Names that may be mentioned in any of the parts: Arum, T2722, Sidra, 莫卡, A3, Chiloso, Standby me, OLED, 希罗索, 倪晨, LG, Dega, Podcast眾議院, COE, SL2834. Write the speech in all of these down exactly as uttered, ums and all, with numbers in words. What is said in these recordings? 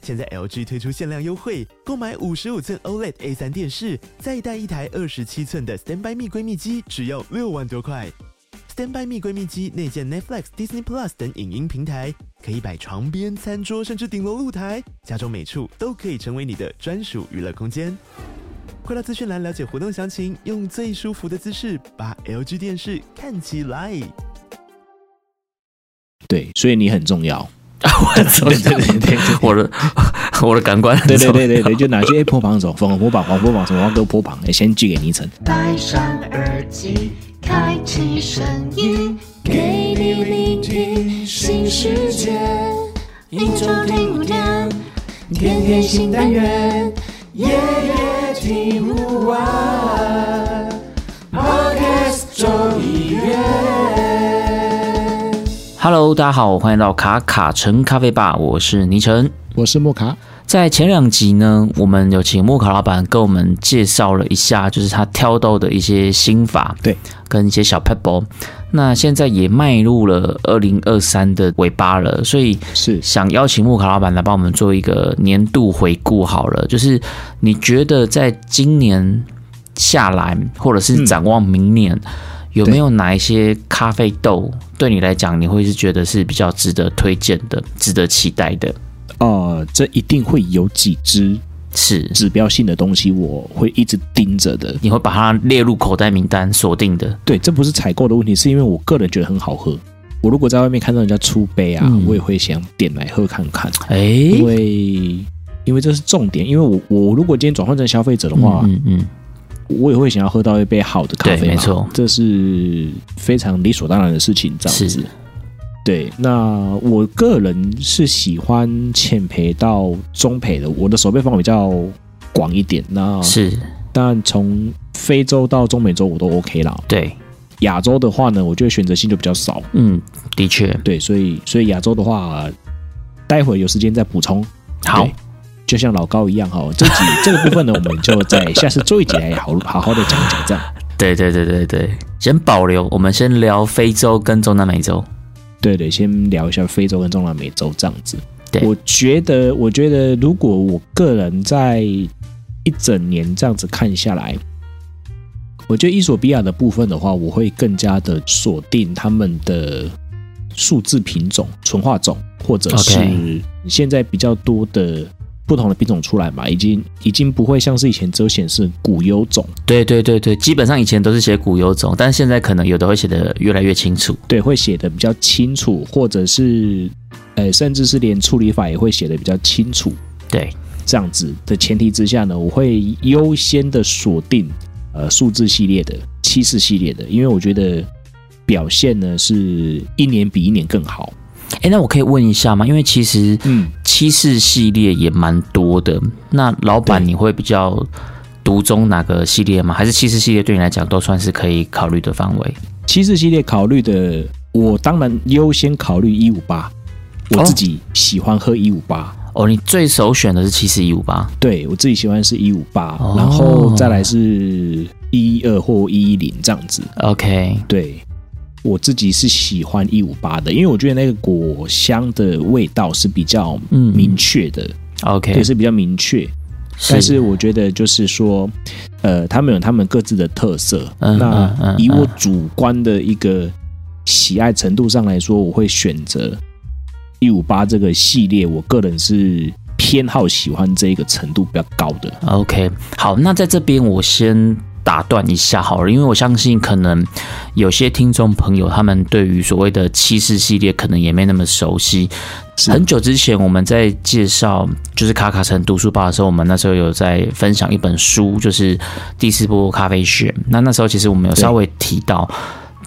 现在 L G 推出限量优惠，购买五十五寸 O L E D A 三 电视，再带一台二十七寸的 Standby me 闺蜜机，只要六万多块。Standby me 闺蜜机内建 Netflix、Disney Plus 等影音平台，可以摆床边、餐桌，甚至顶楼露台，家中每处都可以成为你的专属娱乐空间。快到资讯栏了解活动详情，用最舒服的姿势把 L G 电视看起来。对，所以你很重要。我对对对对，我的我的感官很重要。对对对对，就拿去破防手，防破防，防破防，什么都破防。先寄给你一层。戴上耳机，开启声音，给你聆听新世界。一周听五天，天天新单元，夜夜听不完。Podcast 众议院。Hello， 大家好，欢迎到卡卡城咖啡吧，我是倪晨，我是莫卡。在前两集呢，我们有请莫卡老板跟我们介绍了一下，就是他挑豆的一些心法，对，跟一些小 pebble。那现在也迈入了二零二三的尾巴了，所以是想邀请莫卡老板来帮我们做一个年度回顾好了，就是你觉得在今年下来，或者是展望明年。嗯，有没有哪一些咖啡豆对你来讲，你会是觉得是比较值得推荐的、值得期待的？呃，这一定会有几支是指标性的东西，我会一直盯着的。你会把它列入口袋名单锁定的？对，这不是采购的问题，是因为我个人觉得很好喝。我如果在外面看到人家出杯啊，嗯，我也会想点来喝看看。哎，欸，因为因为这是重点，因为我我如果今天转换成消费者的话，嗯嗯。嗯我也会想要喝到一杯好的咖啡嘛，对，没错，这是非常理所当然的事情，这样子。对，那我个人是喜欢浅焙到中焙的，我的手焙范围比较广一点。那是，但从非洲到中美洲我都 OK 啦。对，亚洲的话呢，我觉得选择性就比较少。嗯，的确，对，所以所以亚洲的话，待会有时间再补充。好。就像老高一样哈，这集这个部分呢，我们就在下次做一集来好好好的讲一讲这样。对对对对对，先保留，我们先聊非洲跟中南美洲。对对，先聊一下非洲跟中南美洲这样子。对，我觉得，我觉得如果我个人在一整年这样子看下来，我觉得伊索比亚的部分的话，我会更加的锁定他们的数字品种、纯化种，或者是现在比较多的。不同的品种出来嘛，已经已经不会像是以前只有显示古优种。对对对对，基本上以前都是写古优种，但现在可能有的会写的越来越清楚。对，会写的比较清楚，或者是呃，甚至是连处理法也会写的比较清楚。对，这样子的前提之下呢，我会优先的锁定呃数字系列的、七四系列的，因为我觉得表现呢是一年比一年更好。欸，那我可以问一下吗？因为其实七四系列也蛮多的，嗯，那老板你会比较独钟哪个系列吗？还是七四系列对你来讲都算是可以考虑的范围？七四系列考虑的，我当然优先考虑一五八，我自己喜欢喝一五八。哦，你最首选的是七四一五八？对，我自己喜欢是一五八，然后再来是一一二或一一零这样子。OK， 对。我自己是喜欢一五八的，因为我觉得那个果香的味道是比较明确的，嗯，OK， 对，是比较明确。但是我觉得就是说，呃，他们有他们各自的特色。嗯，那以我主观的一个喜爱程度上来说，我会选择一五八这个系列，我个人是偏好喜欢这一个程度比较高的。OK， 好，那在这边我先。打断一下好了，因为我相信可能有些听众朋友他们对于所谓的七四系列可能也没那么熟悉。很久之前我们在介绍就是卡卡城读书吧的时候，我们那时候有在分享一本书，就是第四波咖啡选。那那时候其实我们有稍微提到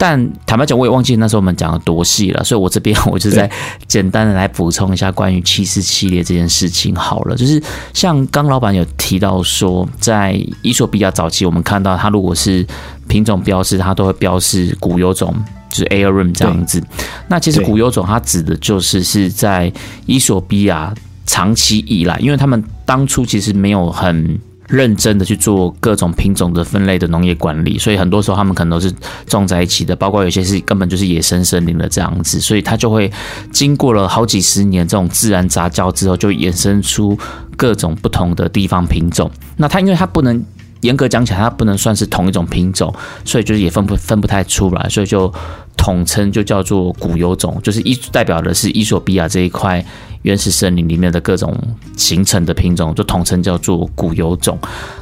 但坦白讲，我也忘记那时候我们讲了多细了，所以我这边我就再简单的来补充一下关于七四系列这件事情好了。就是像刚老板有提到说，在衣索比亚早期，我们看到它如果是品种标示，它都会标示古油种，就是 Arum 这样子。那其实古油种它指的就是是在衣索比亚长期以来，因为他们当初其实没有很认真的去做各种品种的分类的农业管理，所以很多时候他们可能都是种在一起的，包括有些是根本就是野生森林的这样子，所以它就会经过了好几十年这种自然杂交之后，就衍生出各种不同的地方品种。那它因为它不能严格讲起来，它不能算是同一种品种，所以就是也分不分不太出来，所以就统称就叫做古油种，就是代表的是衣索比亚这一块原始森林里面的各种形成的品种，就统称叫做古油种。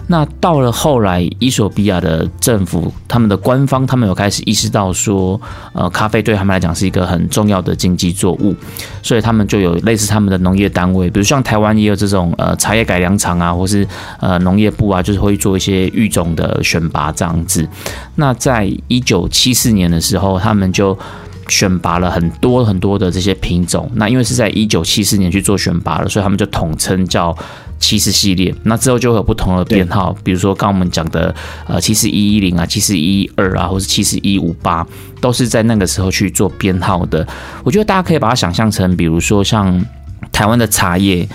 那到了后来，衣索比亚的政府，他们的官方，他们有开始意识到说，呃，咖啡对他们来讲是一个很重要的经济作物，所以他们就有类似他们的农业单位，比如像台湾也有这种呃茶叶改良场啊，或是呃农业部啊，就是会做一些育种的选拔这样子。那在一九七四年的时候，他们就选拔了很多很多的这些品种，那因为是在一九七四年去做选拔了，所以他们就统称叫七四系列。那之后就会有不同的编号，比如说刚我们讲的呃七四一一零啊、七四一一二啊，或是七四一五八，都是在那个时候去做编号的。我觉得大家可以把它想象成，比如说像台湾的茶叶，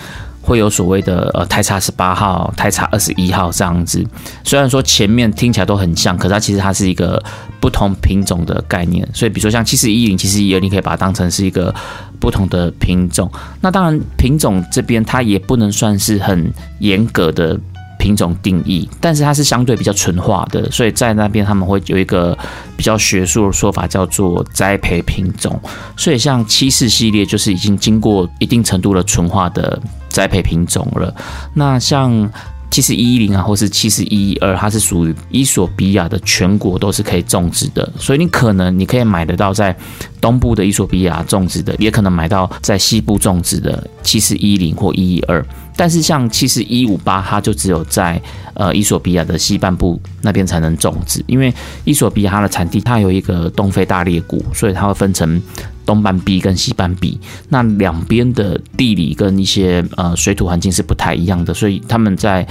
会有所谓的呃台茶十八号、台茶二十一号这样子，虽然说前面听起来都很像，可是它其实它是一个不同品种的概念。所以比如说像七四一零、七四一二，你可以把它当成是一个不同的品种。那当然品种这边它也不能算是很严格的品种定义，但是它是相对比较纯化的，所以在那边他们会有一个比较学术的说法叫做栽培品种。所以像七四系列就是已经经过一定程度的纯化的栽培品种了。那像七四一一零啊，或是七四一一二，它是属于衣索比亚的全国都是可以种植的，所以你可能你可以买得到在东部的衣索比亚种植的，也可能买到在西部种植的七四一零或一一二。但是像七四一五八，它就只有在呃衣索比亚的西半部那边才能种植，因为衣索比亚它的产地它有一个东非大裂谷，所以它会分成东半壁跟西半壁，那两边的地理跟一些呃水土环境是不太一样的，所以他们在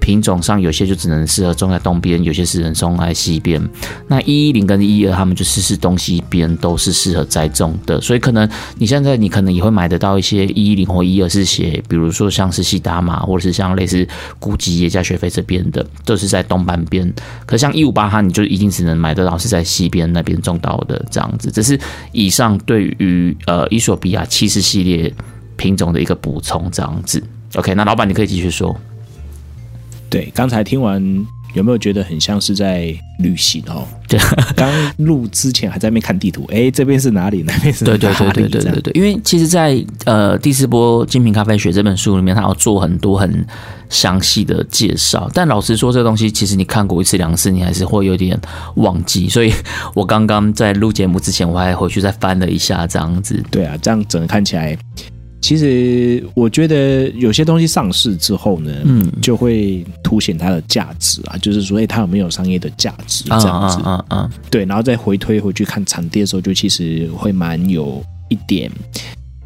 品种上有些就只能适合种在东边，有些是能种在西边。那一一零跟一一二，他们就是是东西边都是适合栽种的，所以可能你现在你可能也会买得到一些一一零或一二是写，比如说像是西达玛，或者是像类似古吉耶加雪菲这边的，都是在东半边。可是像一五八它你就一定只能买得到是在西边那边种到的这样子。这是以上对于呃衣索比亚七四系列品种的一个补充这样子。OK， 那老板你可以继续说。对，刚才听完有没有觉得很像是在旅行哦？对，刚录之前还在那边看地图，哎，这边是哪里？那边是哪里？对对对对对对对。因为其实在，在呃第四波《精品咖啡学》这本书里面，它有做很多很详细的介绍，但老实说，这东西其实你看过一次两次，你还是会有点忘记。所以我刚刚在录节目之前，我还回去再翻了一下，这样子。对啊，这样整个看起来。其实我觉得有些东西上市之后呢，嗯，就会凸显它的价值啊，就是说，哎，它有没有商业的价值这样子，嗯嗯嗯，对，然后再回推回去看产地的时候，就其实会蛮有一点，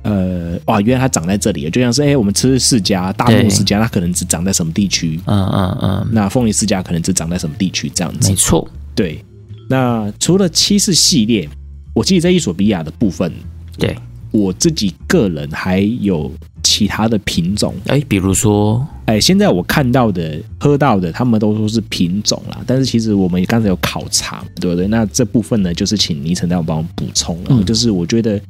呃，哇，原来它长在这里，就像是哎，我们吃释迦、大木释迦，它可能只长在什么地区，嗯嗯嗯，那凤梨释迦可能只长在什么地区这样子，没错，对。那除了七四系列，我记得在衣索比亚的部分，对。我自己个人还有其他的品种，哎，比如说，哎，现在我看到的、喝到的，他们都说是品种啦，但是其实我们刚才有考察，对不对？那这部分呢，就是请倪晨让我帮我补充了，嗯，就是我觉得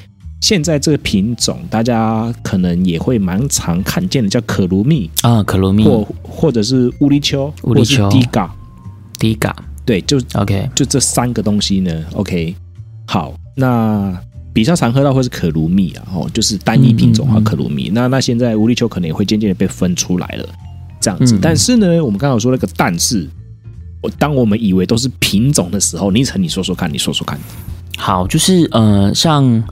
现在这个品种，大家可能也会蛮常看见的，叫可鲁蜜啊，可鲁蜜，或或者是乌里丘，乌里丘，或是迪嘎，迪嘎，对，就 OK， 就这三个东西呢 ，OK， 好，那。比较常喝到会是可鲁蜜啊，哦，就是单一品种啊，可鲁蜜。那那现在乌力球可能也会渐渐的被分出来了，这样子。嗯嗯，但是呢，我们刚刚有说那个但是，当我们以为都是品种的时候，倪晨，你说说看，你说说看。好，就是呃，像。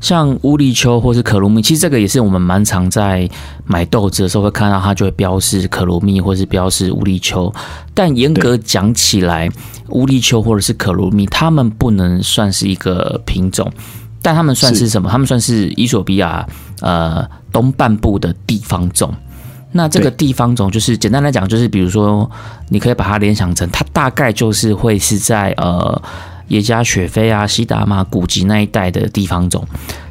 像乌力丘或是可鲁蜜，其实这个也是我们蛮常在买豆子的时候会看到，它就会标示可鲁蜜或是标示乌力丘。但严格讲起来，乌力秋或者是可鲁蜜，他们不能算是一个品种，但他们算是什么？他们算是伊索比亚呃东半部的地方种。那这个地方种就是简单来讲，就是比如说，你可以把它联想成，它大概就是会是在呃耶加雪菲啊、西达玛、古吉那一带的地方种。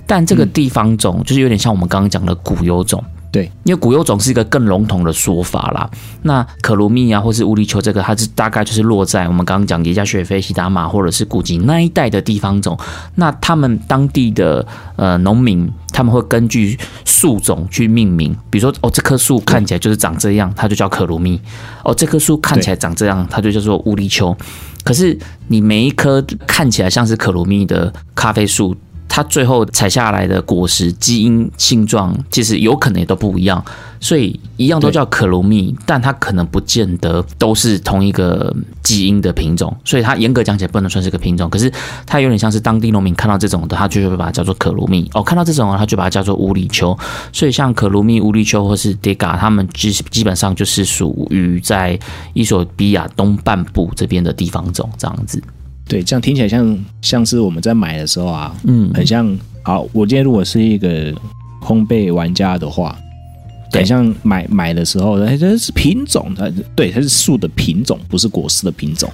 但这个地方种、嗯、就是有点像我们刚刚讲的古优种。对，因为古优种是一个更笼统的说法啦。那可鲁蜜啊，或是乌力丘这个，它是大概就是落在我们刚刚讲耶加雪菲、西达玛或者是古吉那一带的地方种。那他们当地的呃农民，他们会根据树种去命名，比如说哦，这棵树看起来就是长这样，它就叫可鲁蜜；哦，这棵树看起来长这样，它就叫做乌力丘。可是你每一棵看起来像是可鲁蜜的咖啡树，它最后采下来的果实、基因、性状，其实有可能也都不一样，所以一样都叫可鲁蜜，但它可能不见得都是同一个基因的品种，所以它严格讲起来不能算是个品种。可是它有点像是当地农民看到这种的，他就会把它叫做可鲁蜜；哦，看到这种，他就把它叫做乌力丘。所以像可鲁蜜、乌力丘或是迪嘎，他们基本上就是属于在伊索比亚东半部这边的地方种这样子。对，这样听起来像像是我们在买的时候啊，嗯，很像。好，我今天如果是一个烘焙玩家的话，很像买买的时候，哎，这是品种，它对，它是树的品种，不是果实的品种。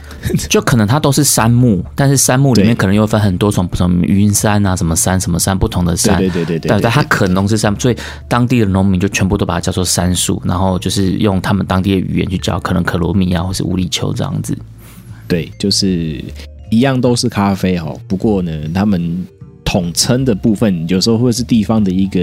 就可能它都是杉木，但是杉木里面可能又分很多种，什么云杉啊，什么杉，什么杉，不同的杉。对对对对 对, 对, 对, 对, 对, 对, 对, 对, 对。但它可能都是杉，所以当地的农民就全部都把它叫做杉树，然后就是用他们当地的语言去叫，可能可鲁蜜啊，或是乌力丘这样子。对，就是。一样都是咖啡哦，不过呢，他们统称的部分有时候会是地方的一个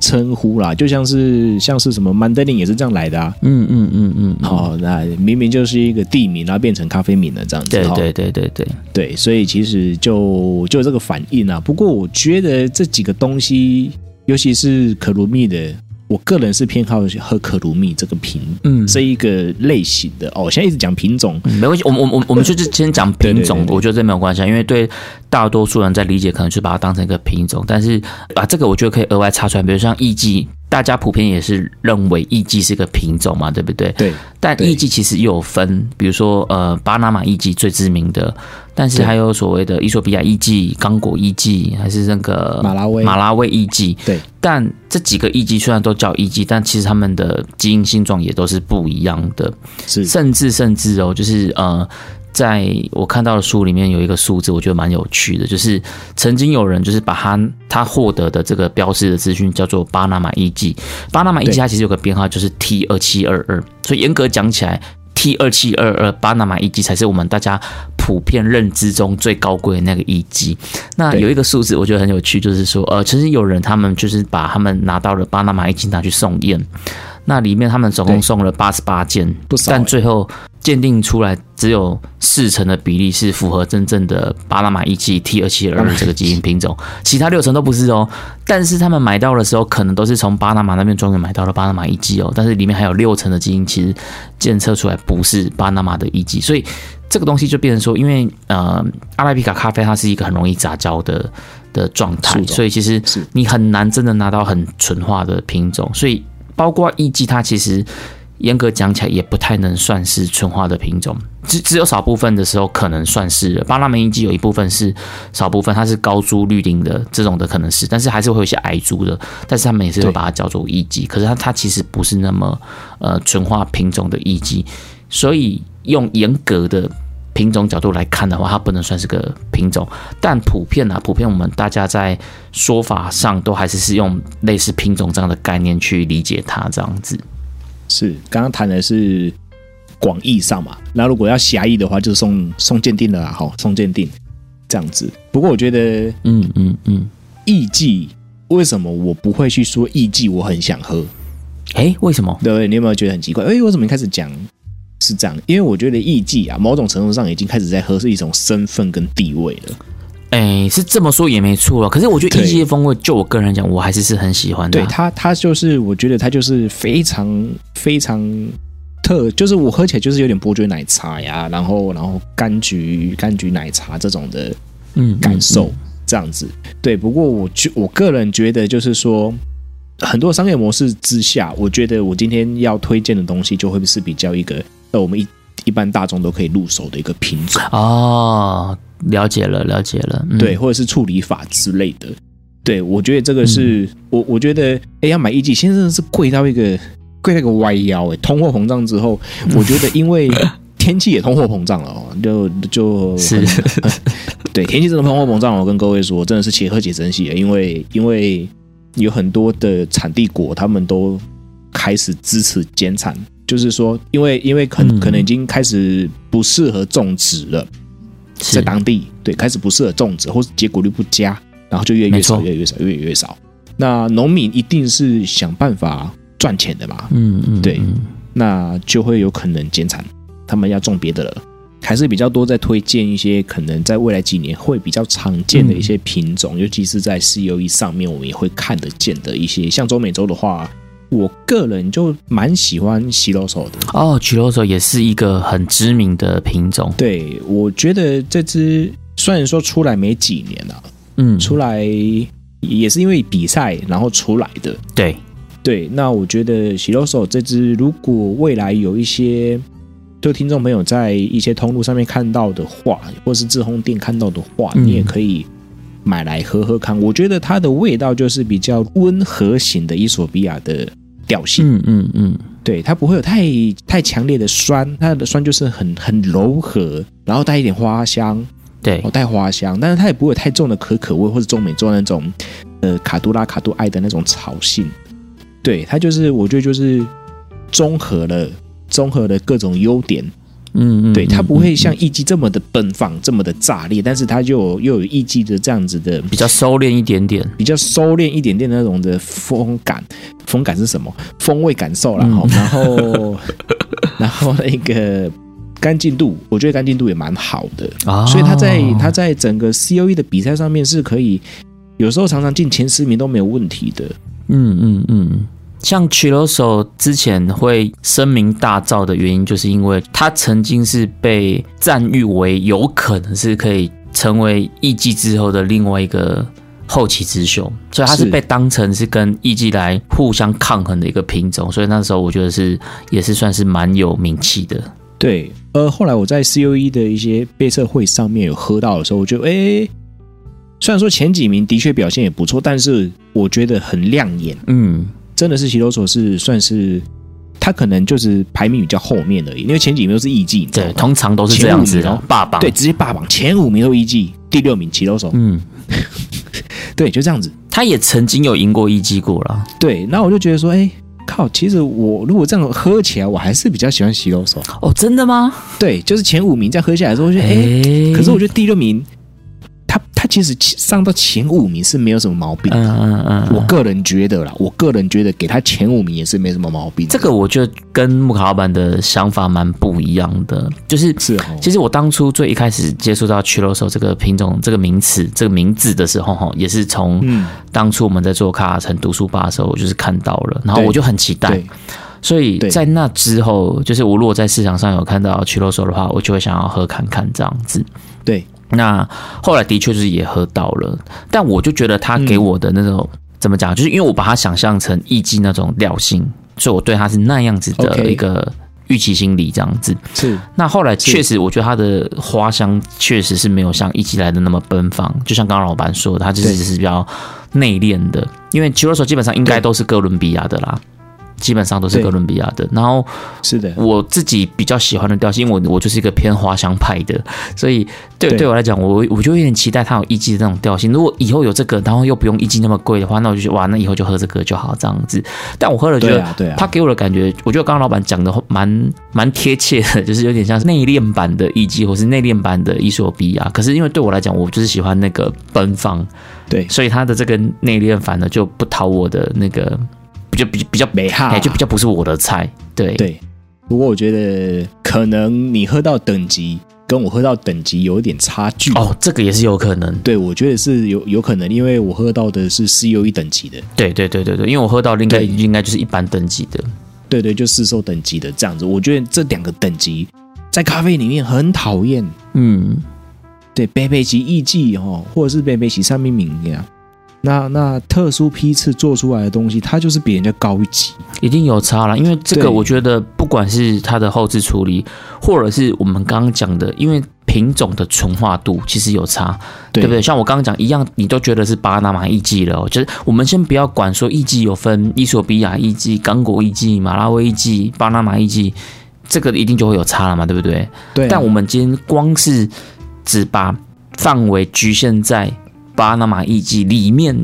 称呼啦，就像是像是什么曼德林也是这样来的啊，嗯嗯嗯嗯，好、嗯嗯哦，那明明就是一个地名，然后变成咖啡名了这样子，对对对对对对，所以其实就就这个反应啊。不过我觉得这几个东西，尤其是可鲁蜜的。我个人是偏好喝可鲁蜜这个品，嗯，这一个类型的哦。我现在一直讲品种，嗯、没关系，我们我们我们就是先讲品种，對對對對我觉得这没有关系，因为对大多数人在理解可能就把它当成一个品种，但是啊，这个我觉得可以额外插出来，比如像艺妓，大家普遍也是认为艺妓是个品种嘛，对不对？对。但艺妓其实又有分，比如说呃，巴拿马艺妓最知名的，但是还有所谓的伊索比亚艺妓、刚果艺妓，还是那个马拉维马拉维艺妓，对。但这几个艺妓虽然都叫艺妓，但其实他们的基因性状也都是不一样的，甚至甚至哦，就是呃，在我看到的书里面有一个数字，我觉得蛮有趣的，就是曾经有人就是把他他获得的这个标示的资讯叫做巴拿马艺妓，巴拿马艺妓它其实有个编号就是 T 二七二二，所以严格讲起来。T 二七二二 巴拿马艺妓才是我们大家普遍认知中最高贵的那个艺妓。那有一个数字我觉得很有趣，就是说，呃，其实有人他们就是把他们拿到了巴拿马艺妓拿去送验，那里面他们总共送了八十八件，但最后鉴定出来只有四成的比例是符合真正的巴拿马艺妓 T 二七二二 这个基因品种，其他六成都不是哦。但是他们买到的时候，可能都是从巴拿马那边庄园买到的巴拿马艺妓哦，但是里面还有六成的基因其实检测出来不是巴拿马的艺妓，所以这个东西就变成说，因为呃，阿拉比卡咖啡它是一个很容易杂交的的状态，所以其实你很难真的拿到很纯化的品种，所以包括艺妓它其实。严格讲起来也不太能算是纯化的品种，只只有少部分的时候可能算是了。巴拿马艺妓有一部分是少部分，它是高株绿顶的这种的可能是，但是还是会有一些矮株的，但是他们也是会把它叫做艺妓，可是 它, 它其实不是那么呃纯化品种的艺妓，所以用严格的品种角度来看的话，它不能算是个品种，但普遍啊，普遍我们大家在说法上都还是是用类似品种这样的概念去理解它这样子。是，刚刚谈的是广义上嘛，那如果要狭义的话，就是送送鉴定了啦，好，送鉴定这样子。不过我觉得，嗯嗯嗯，艺妓为什么我不会去说艺妓？我很想喝，哎、欸，为什么？对不对？你有没有觉得很奇怪？哎、欸，为什么你开始讲是这样？因为我觉得艺妓啊，某种程度上已经开始在喝是一种身份跟地位了。哎，是这么说也没错了。可是我觉得艺妓的风味，就我个人讲，我还是是很喜欢的、啊。对它，它就是我觉得它就是非常非常特，就是我喝起来就是有点伯爵奶茶呀，然后然后柑橘柑橘奶茶这种的感受，嗯嗯嗯、这样子。对，不过我我个人觉得就是说，很多商业模式之下，我觉得我今天要推荐的东西就会是比较一个，呃，我们一。一般大众都可以入手的一个品种。哦，了解了了解了、嗯、对，或者是处理法之类的。对，我觉得这个是、嗯、我, 我觉得、欸、要买一季现在真的是贵到一个贵到一个歪腰、欸、通货膨胀之后，我觉得因为天气也通货膨胀了、哦、就就很是对，天气真的通货膨胀了。我跟各位说，真的是且喝且珍惜，因为因为有很多的产地国他们都开始支持减产，就是说因为因为可能、嗯、可能已经开始不适合种植了，在当地对开始不适合种植，或是结果率不佳，然后就越来越少越来越少越来越少。那农民一定是想办法赚钱的嘛，嗯嗯，对，那就会有可能减产，他们要种别的了。还是比较多在推荐一些可能在未来几年会比较常见的一些品种、嗯、尤其是在 C O E 上面我们也会看得见的一些，像中美洲的话，我个人就蛮喜欢希罗索的。哦，希罗索也是一个很知名的品种。对，我觉得这只虽然说出来没几年了、啊、嗯，出来也是因为比赛然后出来的。对对，那我觉得希罗索这只如果未来有一些就听众朋友在一些通路上面看到的话，或是自烘店看到的话、嗯、你也可以买来喝喝看。我觉得它的味道就是比较温和型的伊索比亚的调性，嗯嗯嗯，对，它不会有太太强烈的酸，它的酸就是很很柔和，然后带一点花香，对、哦，带花香，但是它也不会有太重的可可味，或是中美洲那种呃卡杜拉卡杜艾的那种草性，对，它就是我觉得就是综合了综合了各种优点。嗯, 嗯，对，它不会像艺伎这么的奔放、嗯，这么的炸裂，但是它又又有艺伎的这样子的比较收敛一点点，比较收敛一点点那种的风感，风感是什么？风味感受啦，嗯、然后然后那个干净度，我觉得干净度也蛮好的，哦、所以它在它在整个 C O E 的比赛上面是可以，有时候常常进前十名都没有问题的。嗯嗯嗯。像希罗索之前会声名大噪的原因，就是因为他曾经是被赞誉为有可能是可以成为艺伎之后的另外一个后起之秀，所以他是被当成是跟艺伎来互相抗衡的一个品种，所以那时候我觉得是也是算是蛮有名气的。对，呃，后来我在 C O E 的一些杯测会上面有喝到的时候，我觉得哎、欸，虽然说前几名的确表现也不错，但是我觉得很亮眼。嗯。真的是希罗索是算是他可能就是排名比较后面而已，因为前几名都是艺伎，对，通常都是这样子，霸榜，对，直接霸榜，前五名都艺伎，第六名希罗索，嗯，对，就这样子。他也曾经有赢过艺伎过了，对。那我就觉得说，哎、欸，靠，其实我如果这样喝起来，我还是比较喜欢希罗索。哦，真的吗？对，就是前五名这样喝下来的时候，我觉得，哎、欸欸，可是我觉得第六名。他, 他其实上到前五名是没有什么毛病的、嗯嗯嗯，我个人觉得啦，我个人觉得给他前五名也是没什么毛病的。这个我觉得跟木卡老板的想法蛮不一样的，就是是、哦、其实我当初最一开始接触到希罗索这个品种、这个名词、这个名字的时候，也是从当初我们在做卡卡城读书吧的时候，我就是看到了，然后我就很期待。所以在那之后，就是我如果在市场上有看到希罗索的话，我就会想要喝看看这样子。对。那后来的确就是也喝到了，但我就觉得他给我的那种、嗯、怎么讲，就是因为我把它想象成艺伎那种调性，所以我对它是那样子的一个预期心理这样子。是、okay. 那后来确实我觉得它的花香确实是没有像艺伎来的那么奔放，就像刚刚老板说的，它就是是比较内敛的，因为希罗索基本上应该都是哥伦比亚的啦。基本上都是哥伦比亚的，然后是的，我自己比较喜欢的调性，因为 我, 我就是一个偏花香派的，所以 对, 对, 对我来讲，我我就有点期待它有艺伎的那种调性。如果以后有这个，然后又不用艺伎那么贵的话，那我就觉得哇，那以后就喝这个就好这样子。但我喝了觉得，对啊，它给我的感觉，我觉得刚刚老板讲的蛮蛮贴切的，就是有点像内敛版的艺伎，或是内敛版的伊索比亚。可是因为对我来讲，我就是喜欢那个奔放，对，所以它的这个内敛反而就不讨我的那个。就比比较美哈、欸，就比较不是我的菜，对对。不过我觉得可能你喝到等级跟我喝到等级有一点差距哦，这个也是有可能。对，我觉得是有有可能，因为我喝到的是 C O E 等级的。对对对对对，因为我喝到应该应该就是一般等级的。对对，就市售等级的这样子。我觉得这两个等级在咖啡里面很讨厌。嗯，对，北北极艺伎哦，或者是北北极三明明这样。那那特殊批次做出来的东西，它就是比人家高一级，一定有差啦。因为这个我觉得不管是它的后置处理，或者是我们刚刚讲的，因为品种的纯化度其实有差， 对, 对不对？像我刚刚讲一样，你都觉得是巴拿马艺伎了、哦，就是我们先不要管说艺伎有分伊索比亚艺伎、刚果艺伎、马拉维艺伎、巴拿马艺伎，这个一定就会有差了嘛，对不对？对、啊。但我们今天光是只把范围局限在巴拿马艺伎里面，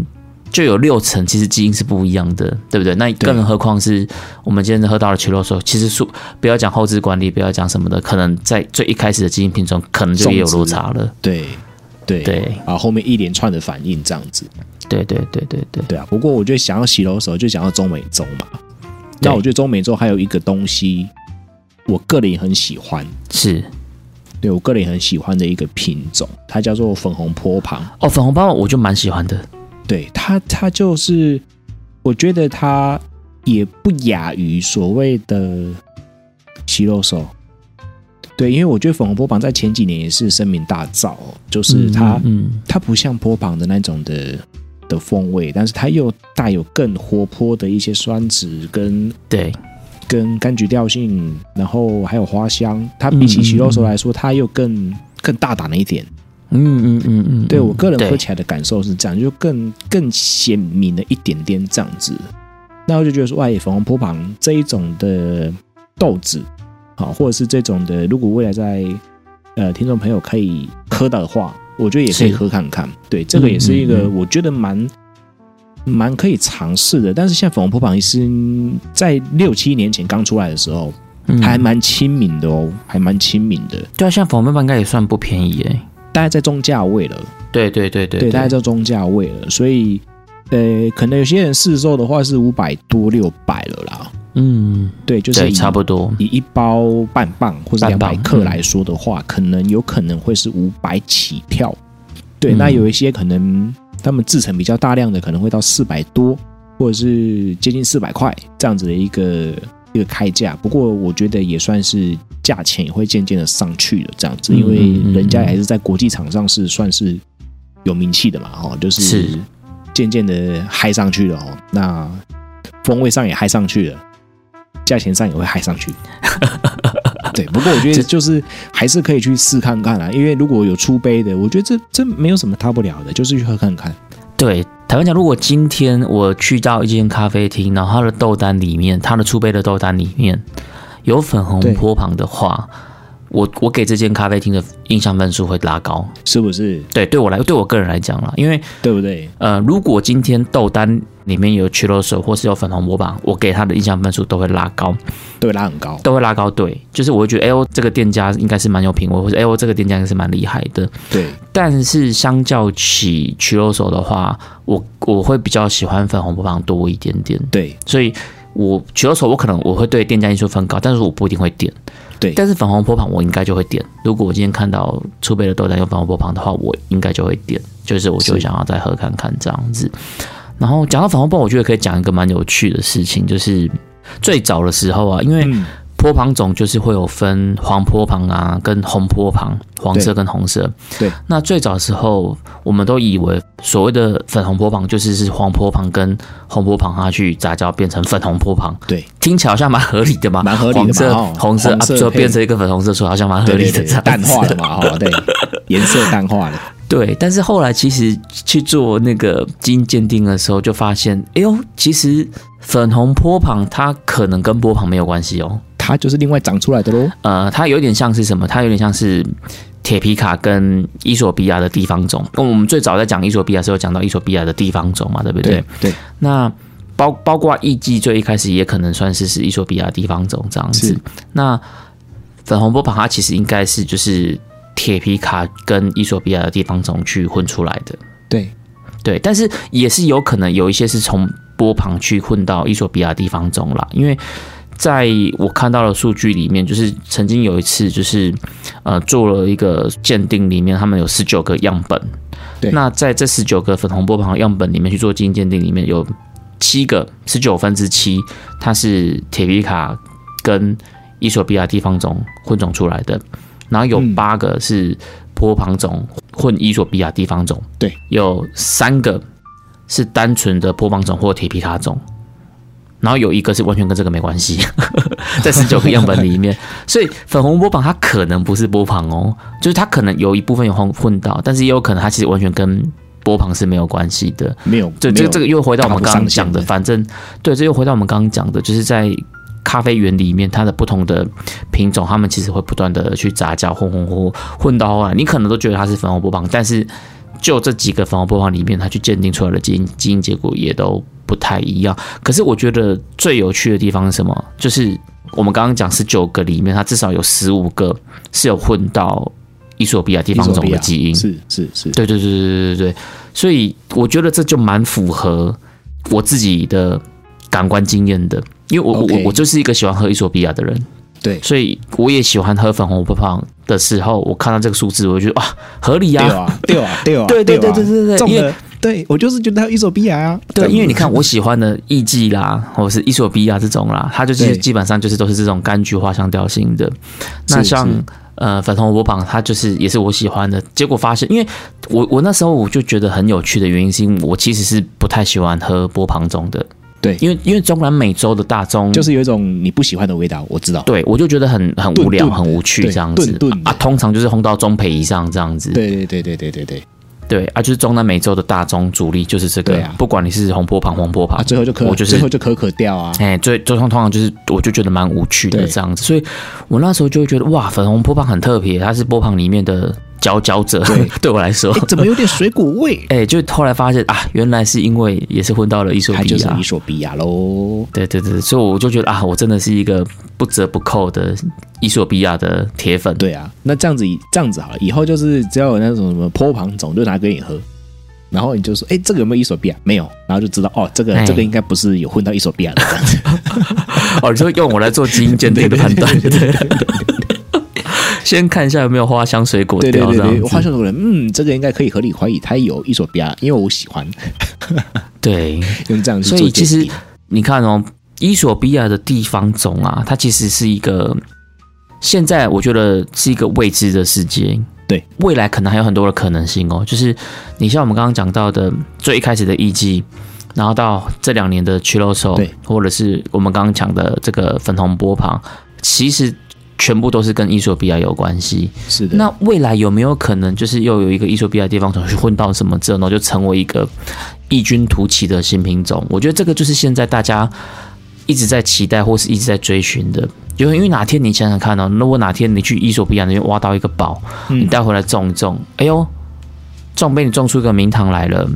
就有六成其实基因是不一样的，对不对？那更何况是我们今天喝到的希罗索，其实不要讲后置管理，不要讲什么的，可能在最一开始的基因品种可能就也有落差了。对对对啊，后面一连串的反应这样子。对对对对对对啊！不过我觉得想要希罗索就想要中美洲嘛，那我觉得中美洲还有一个东西，我个人也很喜欢，是。对我个人也很喜欢的一个品种，它叫做粉红波旁。哦，粉红波旁我就蛮喜欢的。对 它, 它就是，我觉得它也不亚于所谓的希罗索。对，因为我觉得粉红波旁在前几年也是声名大噪、哦，就是它，嗯嗯、它不像波旁的那种的的风味，但是它又带有更活泼的一些酸质跟对。跟柑橘调性，然后还有花香，它比起希罗索来说，它又更更大胆了一点。嗯嗯嗯嗯，对我个人喝起来的感受是这样，就更更鲜明了一点点这样子。那我就觉得说，哎，粉红波旁这一种的豆子，好，或者是这种的，如果未来在呃听众朋友可以喝到的话，我觉得也可以喝看看。对，这个也是一个我觉得蛮。蛮可以尝试的，但是像粉红波旁是在六七年前刚出来的时候，嗯、还蛮亲民的哦，还蛮亲民的。对啊，像粉红波旁应该也算不便宜哎，大概在中价位了。对对对 对, 对, 对，大概在中价位了，所以呃，可能有些人市售的话是五百多六百了啦。嗯，对，就是差不多。以一包半磅或者两百克来说的话，嗯、可能有可能会是五百起跳。对，嗯、那有一些可能。他们制成比较大量的可能会到四百多，或者是接近四百块这样子的一个一个开价。不过我觉得也算是价钱也会渐渐的上去了这样子，因为人家还是在国际场上是算是有名气的嘛，哦，就是渐渐的嗨上去了哦。那风味上也嗨上去了，价钱上也会嗨上去。对，不过我觉得就是还是可以去试看看啦，因为如果有出杯的，我觉得 这, 这没有什么大不了的，就是去喝看看。对，坦白讲，如果今天我去到一间咖啡厅，然后它的豆单里面，它的出杯的豆单里面有粉红波旁的话，我我给这间咖啡厅的印象分数会拉高，是不是？对，对我来，对我个人来讲啦，因为对不对？呃，如果今天豆单里面有希罗索或是有粉红波旁，我给他的印象分数都会拉高，都会拉很高，都会拉高。对，就是我会觉得，哎呦，这个店家应该是蛮有品味，或者哎呦，这个店家应该是蛮厉害的。对。但是相较起希罗索的话，我我会比较喜欢粉红波旁多一点点。对，所以。我希罗索我可能我会对店家因素分高，但是我不一定会点。对，但是粉红波旁我应该就会点。如果我今天看到出杯的豆单有粉红波旁的话，我应该就会点，就是我就想要再喝看看这样子。然后讲到粉红波，我觉得可以讲一个蛮有趣的事情，就是最早的时候啊，因为波旁种就是会有分黄波旁啊跟红波旁，黄色跟红色。对，对那最早的时候我们都以为所谓的粉红波旁就是是黄波旁跟红波旁它去杂交变成粉红波旁。对，听起来好像蛮合理的嘛，蛮合理的嘛，黄色、哦、红色就、啊、变成一个粉红色出来，好像蛮合理的，淡化了嘛，对，颜色淡化了。对，但是后来其实去做那个基因鉴定的时候，就发现，哎呦，其实粉红波旁它可能跟波旁没有关系哦。它就是另外长出来的咯。呃，它有点像是什么？它有点像是铁皮卡跟伊索比亚的地方种。我们最早在讲伊索比亚时候，讲到伊索比亚的地方种嘛，对不对？对。对那包包括艺伎最一开始也可能算是是伊索比亚的地方种这样子。那粉红波旁它其实应该是就是铁皮卡跟伊索比亚的地方种去混出来的。对。对，但是也是有可能有一些是从波旁去混到伊索比亚的地方种啦，因为。在我看到的数据里面，就是曾经有一次，就是呃做了一个鉴定，里面他们有十九个样本。对，那在这十九个粉红波旁的样本里面去做基因鉴定，里面有七个，十九分之七，它是铁皮卡跟伊索比亚地方种混种出来的，然后有八个是波旁种混伊索比亚地方种，对，有三个是单纯的波旁种或铁皮卡种，然后有一个是完全跟这个没关系，在十九个样本里面，所以粉红波旁它可能不是波旁哦，就是它可能有一部分有混到，但是也有可能它其实完全跟波旁是没有关系的，没有，对，这个这个又回到我们刚刚讲的，反正对，这又回到我们刚刚讲的，就是在咖啡园里面，它的不同的品种，它们其实会不断的去杂交混混混混到后来，你可能都觉得它是粉红波旁，但是就这几个粉红波旁里面，它去鉴定出来的基因基因结果也都不太一样。可是我觉得最有趣的地方是什么？就是我们刚刚讲十九个里面，它至少有十五个是有混到伊索比亚地方种的基因，是是是，对对对对对对，所以我觉得这就蛮符合我自己的感官经验的，因为我、okay. 我, 我就是一个喜欢喝伊索比亚的人，对，所以我也喜欢喝粉红波旁的时候，我看到这个数字，我就觉得啊，合理啊，对啊，对啊，对啊，对对对对对对，因为对我就是觉得它有伊索比亚啊，对，因为你看我喜欢的艺伎啦，或者是伊索比亚这种啦，它就是基本上就是都是这种柑橘花香调性的，那像。呃，粉红波旁它就是也是我喜欢的，结果发现，因为我我那时候我就觉得很有趣的原因，是因为我其实是不太喜欢喝波旁种的，对，因为因为中南美洲的大宗就是有一种你不喜欢的味道，我知道，对我就觉得很很无聊，很无趣这样子，啊，通常就是烘到中培以上这样子，对对对对对对对。对啊，就是中南美洲的大宗主力就是这个，啊、不管你是红波旁、黄波旁，啊，最后就可我就是最后就可可掉啊，哎、欸，最最通常就是我就觉得蛮无趣的这样子，所以我那时候就会觉得哇，粉红波旁很特别，它是波旁里面的佼佼者， 对, 对我来说、欸，怎么有点水果味？哎、欸，就后来发现啊，原来是因为也是混到了伊索比亚，它就是伊索比亚喽。对对对，所以我就觉得啊，我真的是一个不折不扣的伊索比亚的铁粉。对啊，那这样子这样子好了，以后就是只要有那种什么波旁种，就拿给你喝，然后你就说，哎、欸，这个有没有伊索比亚？没有，然后就知道哦，这个、欸、这个应该不是有混到伊索比亚的这样子。哦，你就用我来做基因鉴定的判断。先看一下有没有花香水果调，对对对对，花香水果，嗯，这个应该可以合理怀疑它有伊索比亚，因为我喜欢。对，用这样去做鉴定。所以其实你看哦，伊索比亚的地方种啊，它其实是一个现在我觉得是一个未知的世界。对，未来可能还有很多的可能性哦。就是你像我们刚刚讲到的最一开始的艺伎，然后到这两年的希罗索，或者是我们刚刚讲的这个粉红波旁，其实。全部都是跟伊索比亚有关系，是的。那未来有没有可能，就是又有一个伊索比亚地方种去混到什么之后呢，就成为一个异军突起的新品种？我觉得这个就是现在大家一直在期待或是一直在追寻的。因为哪天你想想看哦，如果哪天你去伊索比亚那边挖到一个宝，嗯，你带回来种一种，哎呦，种被你种出一个名堂来了，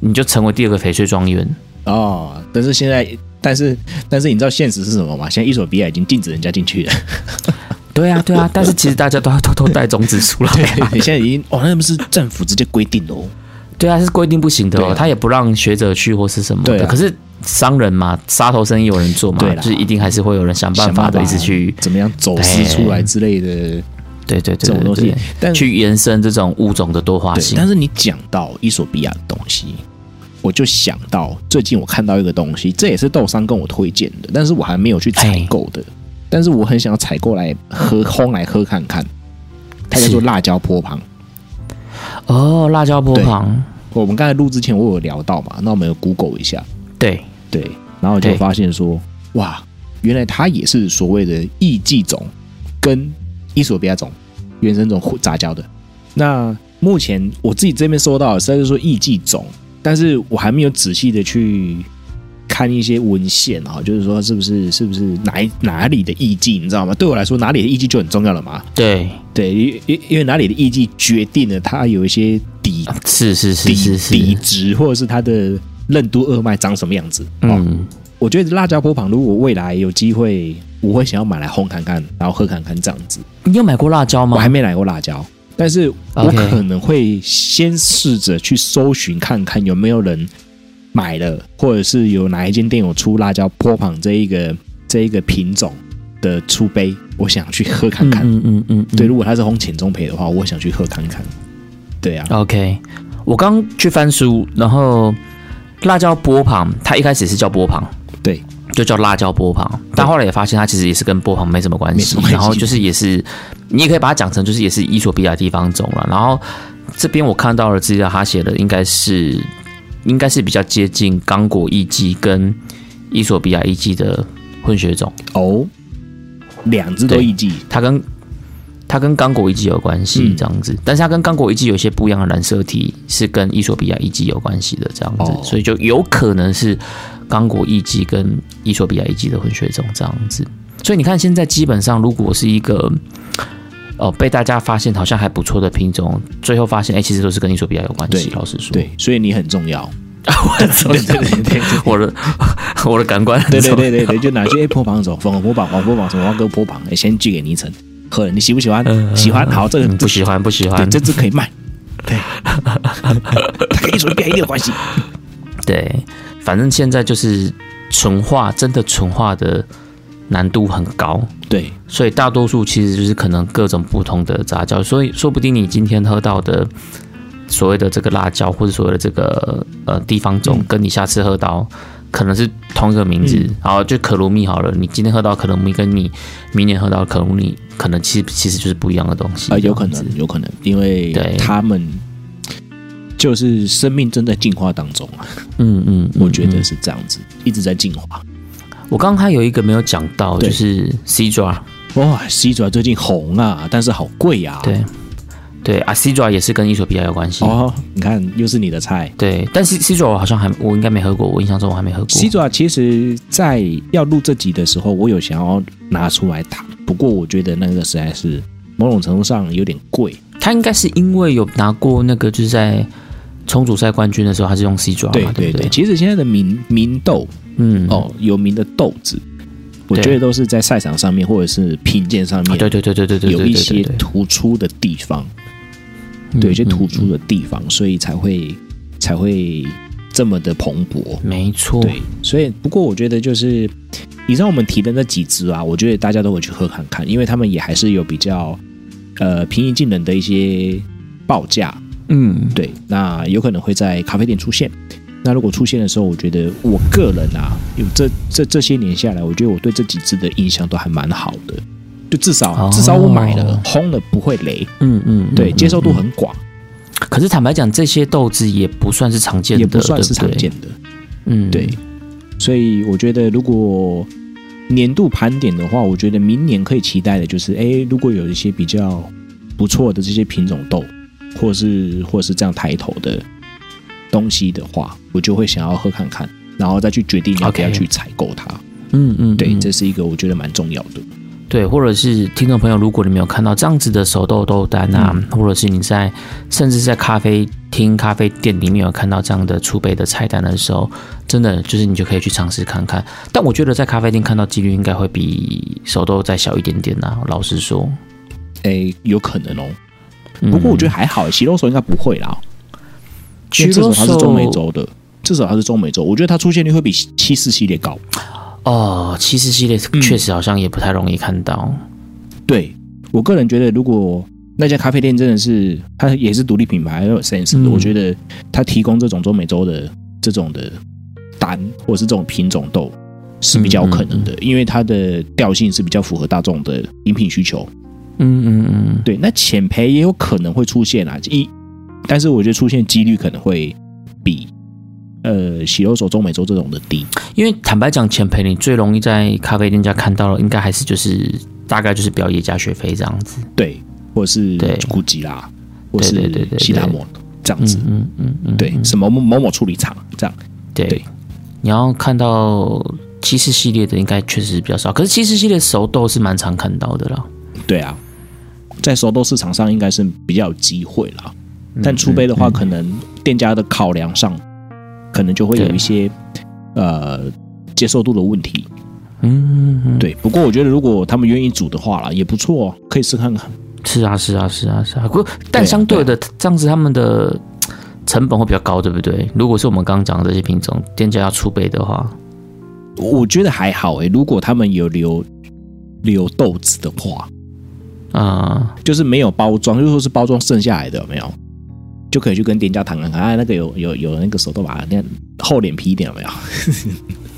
你就成为第二个翡翠庄园哦。但是现在，但是但是你知道现实是什么吗？现在伊索比亚已经禁止人家进去了。对啊，对啊，但是其实大家都要偷偷带种子出来。对，现在已经哦，那不是政府直接规定的哦。对啊，是规定不行的哦，啊，他也不让学者去或是什么的。啊，可是商人嘛，杀头生意有人做嘛，就是一定还是会有人想办法的，一直去怎么样走私出来之类的。对对对，这种东西，但去延伸这种物种的多化性。但是你讲到伊索比亚的东西，我就想到最近我看到一个东西，这也是豆商跟我推荐的，但是我还没有去采购的。但是我很想要采购来喝，烘来喝看看。它叫做辣椒波旁。哦，辣椒波旁。我们刚才录之前我有聊到嘛，那我们有 Google 一下。对对，然后我就发现说，哇，原来它也是所谓的艺伎种跟伊索比亚种原生种杂交的。那目前我自己这边收到的，虽然说艺伎种，但是我还没有仔细的去。看一些文献啊，就是说是不是是不是 哪, 哪里的艺伎，你知道吗？对我来说，哪里的艺伎就很重要了嘛。对对，因为哪里的艺伎决定了它有一些底是是是是是底质，或者是它的任督二脉长什么样子。嗯，哦，我觉得辣椒波旁如果未来有机会，我会想要买来烘看看，然后喝看看这样子。你有买过辣椒吗？我还没买过辣椒，但是我可能会先试着去搜寻看看有没有人。买了，或者是有哪一间店有出辣椒波旁这一个这一个品种的出杯，我想去喝看看。嗯嗯嗯嗯，对，如果它是烘浅中培的话，我想去喝看看。对啊。OK， 我刚去翻书，然后辣椒波旁，它一开始是叫波旁，对，就叫辣椒波旁，但后来也发现它其实也是跟波旁没什么关系。然后就是也是，你也可以把它讲成就是也是伊索比亚地方种了。然后这边我看到了资料，他写的应该是。应该是比较接近刚果艺伎跟伊索比亚艺伎的混血种哦，两只都艺伎，它跟它跟刚果艺伎有关系这样子，嗯、但是它跟刚果艺伎有些不一样的染色体是跟伊索比亚艺伎有关系的这样子，哦、所以就有可能是刚果艺伎跟伊索比亚艺伎的混血种这样子。所以你看，现在基本上如果是一个呃，被大家发现好像还不错的品种，最后发现哎、欸，其实都是跟伊索比亚有关系。老实说，对，所以你很重要。我重要，对对对 对, 對，我的我的感官很重要，对对对对对，就哪些波旁种，粉红波旁、黄波旁、什么汪哥波旁，先寄给你一层，客人你喜不喜欢？呃、喜欢，好，这个不喜欢不喜欢，这只可以卖，对，它跟伊索比亚一定有关系。对，反正现在就是纯化，真的纯化的难度很高，对，所以大多数其实就是可能各种不同的杂交，所以说不定你今天喝到的所谓的这个辣椒或者所谓的这个呃地方种，嗯、跟你下次喝到可能是同一个名字，嗯、然后就可露蜜好了，你今天喝到可露蜜跟你明年喝到可露蜜，可能其实其实就是不一样的东西，呃、有可能有可能，因为他们就是生命正在进化当中，嗯 嗯, 嗯，我觉得是这样子，一直在进化。我刚刚还有一个没有讲到，就是 Sidra， 哇 ，Sidra 最近红啊，但是好贵啊。对，对啊 ，Sidra 也是跟伊索比亚有关系哦。你看，又是你的菜。对，但是 Sidra 我好像还我应该没喝过，我印象中我还没喝过。Sidra 其实，在要录这集的时候，我有想要拿出来打，不过我觉得那个实在是某种程度上有点贵。他应该是因为有拿过那个，就是在冲煮赛冠军的时候，他是用 Sidra， 对对 对, 对, 对。其实现在的名名豆。嗯哦，有名的豆子，我觉得都是在赛场上面或者是品鉴上面，对对对对对对，有一些突出的地方，对，有一些突出的地方，所以才会才会这么的蓬勃，没错。对，所以不过我觉得就是以上我们提的那几支啊，我觉得大家都会去喝看看，因为他们也还是有比较呃平易近人的一些报价，嗯，对，那有可能会在咖啡店出现。那如果出现的时候，我觉得我个人啊，有 这, 这, 这些年下来，我觉得我对这几支的印象都还蛮好的，就至少、哦、至少我买了烘了不会雷，嗯嗯，对，嗯、接受度很广。可是坦白讲，这些豆子也不算是常见的，也不算是常见的，嗯，对。所以我觉得，如果年度盘点的话，我觉得明年可以期待的就是，哎，如果有一些比较不错的这些品种豆，或是或是这样抬头的东西的话，我就会想要喝看看，然后再去决定要不要去采购它。嗯嗯，对，这是一个我觉得蛮重要的。对，或者是听众朋友，如果你没有看到这样子的手豆豆单啊，嗯、或者是你在甚至在咖啡厅、咖啡店里面有看到这样的储备的菜单的时候，真的就是你就可以去尝试看看。但我觉得在咖啡厅看到几率应该会比手豆再小一点点啊，老实说，哎，有可能哦。不过我觉得还好，希罗索应该不会啦。至少它是中美洲的，至少它是中美洲，我觉得它出现率会比七四系列高。哦，七四系列确实好像也不太容易看到。嗯、对，我个人觉得，如果那家咖啡店真的是它也是独立品牌，很有 sense 的，嗯、我觉得它提供这种中美洲的这种的单或者是这种品种豆是比较有可能的，嗯嗯嗯因为它的调性是比较符合大众的饮品需求。嗯嗯嗯，对，那浅焙也有可能会出现啊，一。但是我觉得出现几率可能会比呃希罗索中美洲这种的低，因为坦白讲，前培你最容易在咖啡店家看到的，应该还是就是大概就是表野加雪菲这样子，对，或者是古吉拉，或者是西达摩这样子，嗯嗯嗯，对，什么某某某处理厂这样，对，对你要看到七四系列的应该确实比较少，可是七四系列熟豆是蛮常看到的啦，对啊，在熟豆市场上应该是比较有机会啦。但出杯的话，嗯嗯、可能店家的考量上，可能就会有一些呃接受度的问题。嗯, 嗯, 嗯，对。不过我觉得，如果他们愿意煮的话啦，也不错，可以试看看。是啊，是啊，是啊，是啊。但相对的，对啊、这样子他们的成本会比较高，对不对？如果是我们刚刚讲的这些品种，店家要出杯的话，我觉得还好哎、欸。如果他们有留留豆子的话，啊、嗯，就是没有包装，就是说是包装剩下来的有没有？就可以去跟店家谈看看，哎，那个有有有那个手豆吧，那厚脸皮一点有没有？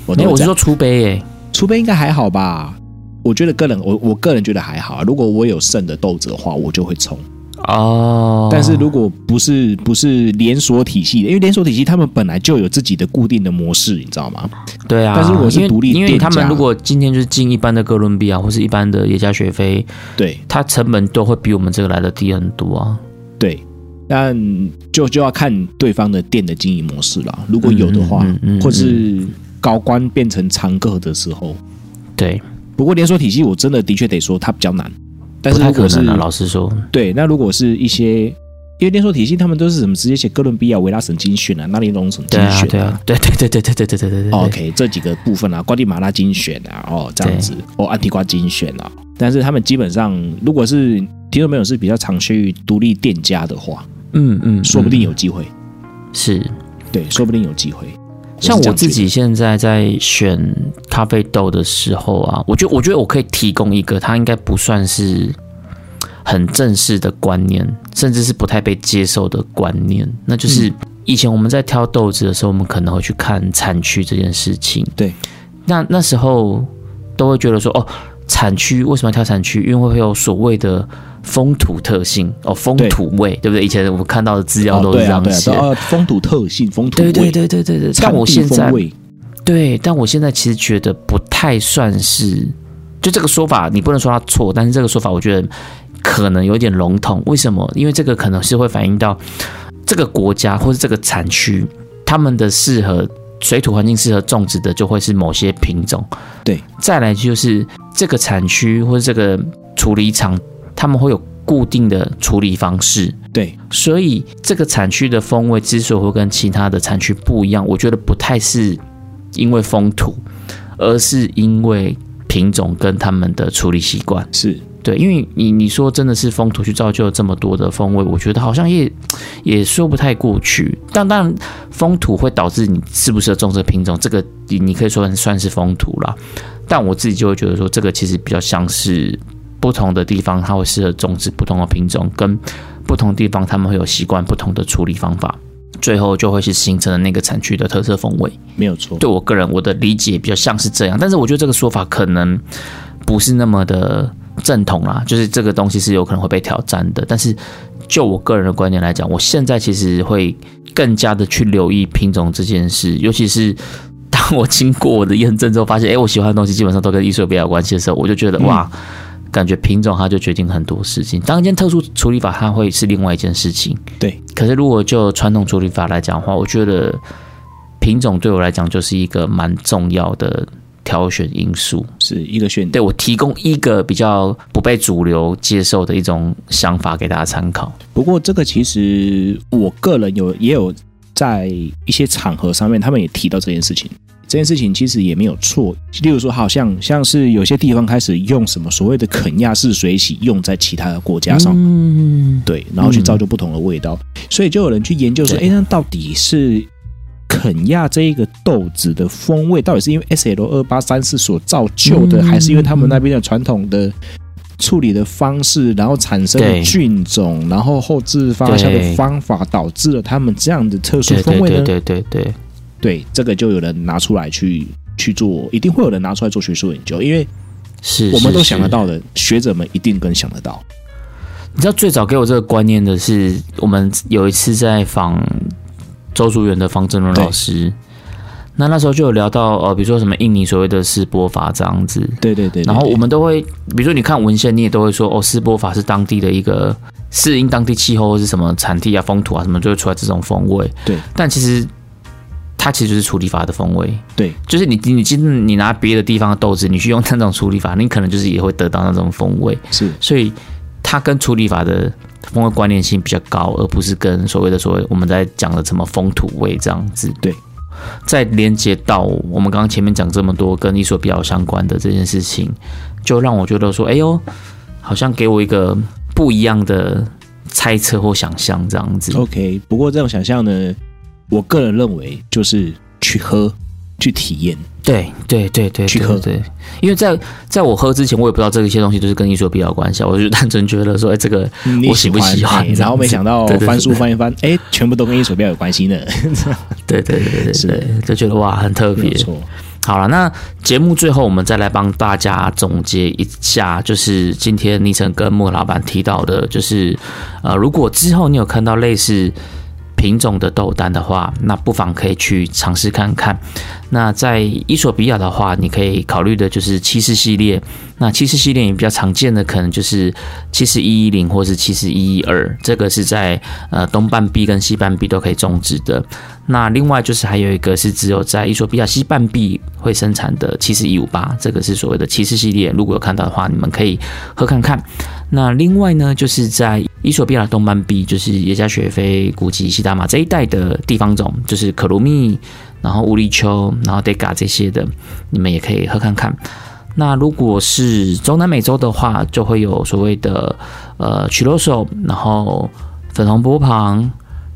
我都有、欸、我是说出杯哎，出杯应该还好吧？我觉得个人我我个人觉得还好、啊。如果我有剩的豆子的话，我就会冲。哦，但是如果不是不是连锁体系的，因为连锁体系他们本来就有自己的固定的模式，你知道吗？对啊，但是我是独立店家，因为，因为他们如果今天就是进一般的哥伦比亚或是一般的耶加雪菲，对，它成本都会比我们这个来的低很多啊。对，但 就, 就要看对方的店的经营模式了。如果有的话，嗯嗯嗯、或是高官变成常客的时候，对。不过连锁体系，我真的的确得说它比较难。但是如果是不太可能啊，老实说。对，那如果是一些，因为连锁体系他们都是什么直接写哥伦比亚、维拉省精选啊、纳尼龙省精选啊，对、啊、对、啊、对、啊、对、啊、对、啊、对、啊、对、啊、对、啊、对、啊。OK， 这几个部分啊，瓜地马拉精选啊，哦这样子，哦安提瓜精选啊，但是他们基本上，如果是听众朋友是比较常去于独立店家的话，嗯嗯，说不定有机会。是，对，说不定有机会。像我自己现在在选咖啡豆的时候啊，我觉得我觉得我可以提供一个，它应该不算是很正式的观念，甚至是不太被接受的观念，那就是以前我们在挑豆子的时候，我们可能会去看产区这件事情。对，那那时候都会觉得说，哦，产区为什么要挑产区？因为会有所谓的风土特性哦，风土味， 对, 对不对？以前我们看到的资料都是这样写，哦啊啊啊、风土特性、风土味，对对对对对对。但我现在，对，但我现在其实觉得不太算是，就这个说法，你不能说它错，但是这个说法我觉得可能有点笼统。为什么？因为这个可能是会反映到这个国家或是这个产区，他们的适合。水土环境适合种植的就会是某些品种，对。再来就是这个产区或者这个处理厂，他们会有固定的处理方式，对。所以这个产区的风味之所以会跟其他的产区不一样，我觉得不太是因为风土，而是因为品种跟他们的处理习惯。是，对，因为 你, 你说真的是风土去造就了这么多的风味，我觉得好像 也, 也说不太过去。但当然，风土会导致你适不适合种这个品种，这个你可以说算是风土啦。但我自己就会觉得说，这个其实比较像是不同的地方，它会适合种植不同的品种，跟不同地方他们会有习惯不同的处理方法，最后就会是形成了那个产区的特色风味。没有错，对我个人我的理解比较像是这样，但是我觉得这个说法可能不是那么的。正统啦，就是这个东西是有可能会被挑战的，但是就我个人的观点来讲，我现在其实会更加的去留意品种这件事，尤其是当我经过我的验证之后，发现哎、欸，我喜欢的东西基本上都跟艺术比较有关系的时候，我就觉得、嗯、哇，感觉品种它就决定很多事情。当一件特殊处理法，它会是另外一件事情。对，可是如果就传统处理法来讲的话，我觉得品种对我来讲就是一个蛮重要的。挑选因素是一个选择，对，我提供一个比较不被主流接受的一种想法给大家参考。不过这个其实我个人有也有在一些场合上面，他们也提到这件事情。这件事情其实也没有错，例如说，好像像是有些地方开始用什么所谓的肯亚式水洗用在其他的国家上，嗯、对，然后去造就不同的味道，嗯、所以就有人去研究说，哎，那到底是？肯亚这一个豆子的风味到底是因为 S L 二八三四 所造就的、嗯、还是因为他们那边的传统的处理的方式然后产生的菌种然后后置发酵的方法导致了他们这样的特殊风味呢？对对对对 对, 对, 对这个就有人拿出来去去做，一定会有人拿出来做学术研究，因为我们都想得到的，是是是，学者们一定更想得到。你知道最早给我这个观念的是我们有一次在访周竹园的方正伦老师，那那时候就有聊到呃，比如说什么印尼所谓的斯波法这样子，对对 对, 對。然后我们都会，比如说你看文献，你也都会说哦，斯波法是当地的一个适应当地气候或是什么产地啊、风土啊什么，就会出来这种风味。对。但其实它其实就是处理法的风味。对，就是你你今你拿别的地方的豆子，你去用那种处理法，你可能就是也会得到那种风味。是，所以它跟处理法的。风味关联性比较高，而不是跟所谓的所谓我们在讲的什么风土味这样子。对，再连接到我们刚刚前面讲这么多跟艺术比较相关的这件事情，就让我觉得说，哎呦，好像给我一个不一样的猜测或想象这样子。OK， 不过这种想象呢，我个人认为就是去喝。去体验，对对对对，去喝，对，因为在在我喝之前，我也不知道这些东西都是跟艺术比较有关系，我就单纯觉得说，哎、欸，这个我喜不喜欢？欸、然后没想到翻书翻一翻，哎、欸，全部都跟艺术比较有关系呢。对对对对对，就觉得哇，很特别。好了，那节目最后我们再来帮大家总结一下，就是今天尼成跟莫老板提到的，就是呃，如果之后你有看到类似品种的豆丹的话，那不妨可以去尝试看看。那在伊索比亚的话，你可以考虑的就是七四系列。那七四系列也比较常见的，可能就是七四一一零或是七四一一二，这个是在呃东半壁跟西半壁都可以种植的。那另外就是还有一个是只有在伊索比亚西半壁会生产的七四一五八，这个是所谓的七四系列。如果有看到的话，你们可以喝看看。那另外呢，就是在伊索比亚的东半壁，就是耶加雪菲、古吉、西达玛这一带的地方种，就是可鲁蜜，然后乌力丘，然后 Dega 这些的，你们也可以喝看看。那如果是中南美洲的话，就会有所谓的呃 Chiloso， 然后粉红波旁、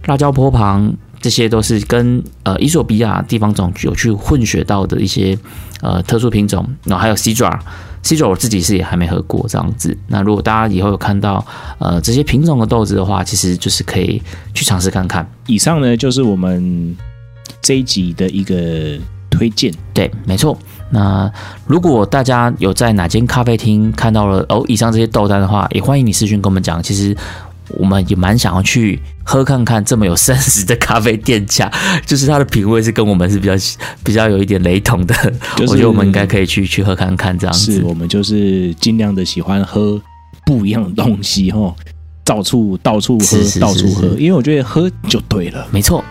辣椒波旁，这些都是跟呃伊索比亚地方种有去混血到的一些呃特殊品种，然后还有 Sidra。其实我自己是也还没喝过这样子。那如果大家以后有看到呃这些品种的豆子的话，其实就是可以去尝试看看。以上呢就是我们这一集的一个推荐。对，没错。那如果大家有在哪间咖啡厅看到了哦以上这些豆单的话，也欢迎你私讯跟我们讲。其实我们也蛮想要去喝看看这么有 sense 的咖啡店家，就是他的品味是跟我们是比较比较有一点雷同的，就是我觉得我们应该可以去去喝看看这样子。是我们就是尽量的喜欢喝不一样的东西哈，到处到处喝，是是是是到处喝，因为我觉得喝就对了，没错。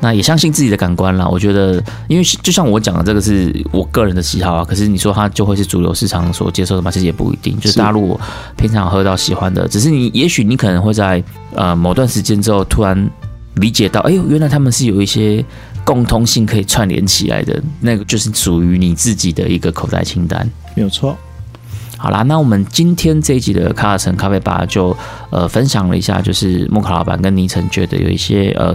那也相信自己的感官啦，我觉得，因为就像我讲的，这个是我个人的喜好啊。可是你说它就会是主流市场所接受的吗？其实也不一定。就是大家如果平常喝到喜欢的，只是你也许你可能会在呃某段时间之后突然理解到，哎呦，原来他们是有一些共通性可以串联起来的，那个就是属于你自己的一个口袋清单，没有错。好啦，那我们今天这一集的卡尔城咖啡吧就呃分享了一下，就是莫卡老板跟尼成觉得有一些呃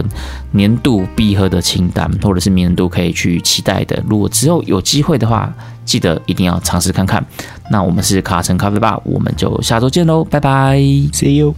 年度必喝的清单，或者是明年度可以去期待的。如果之后有机会的话，记得一定要尝试看看。那我们是卡尔城咖啡吧，我们就下周见喽，拜拜 ，See you。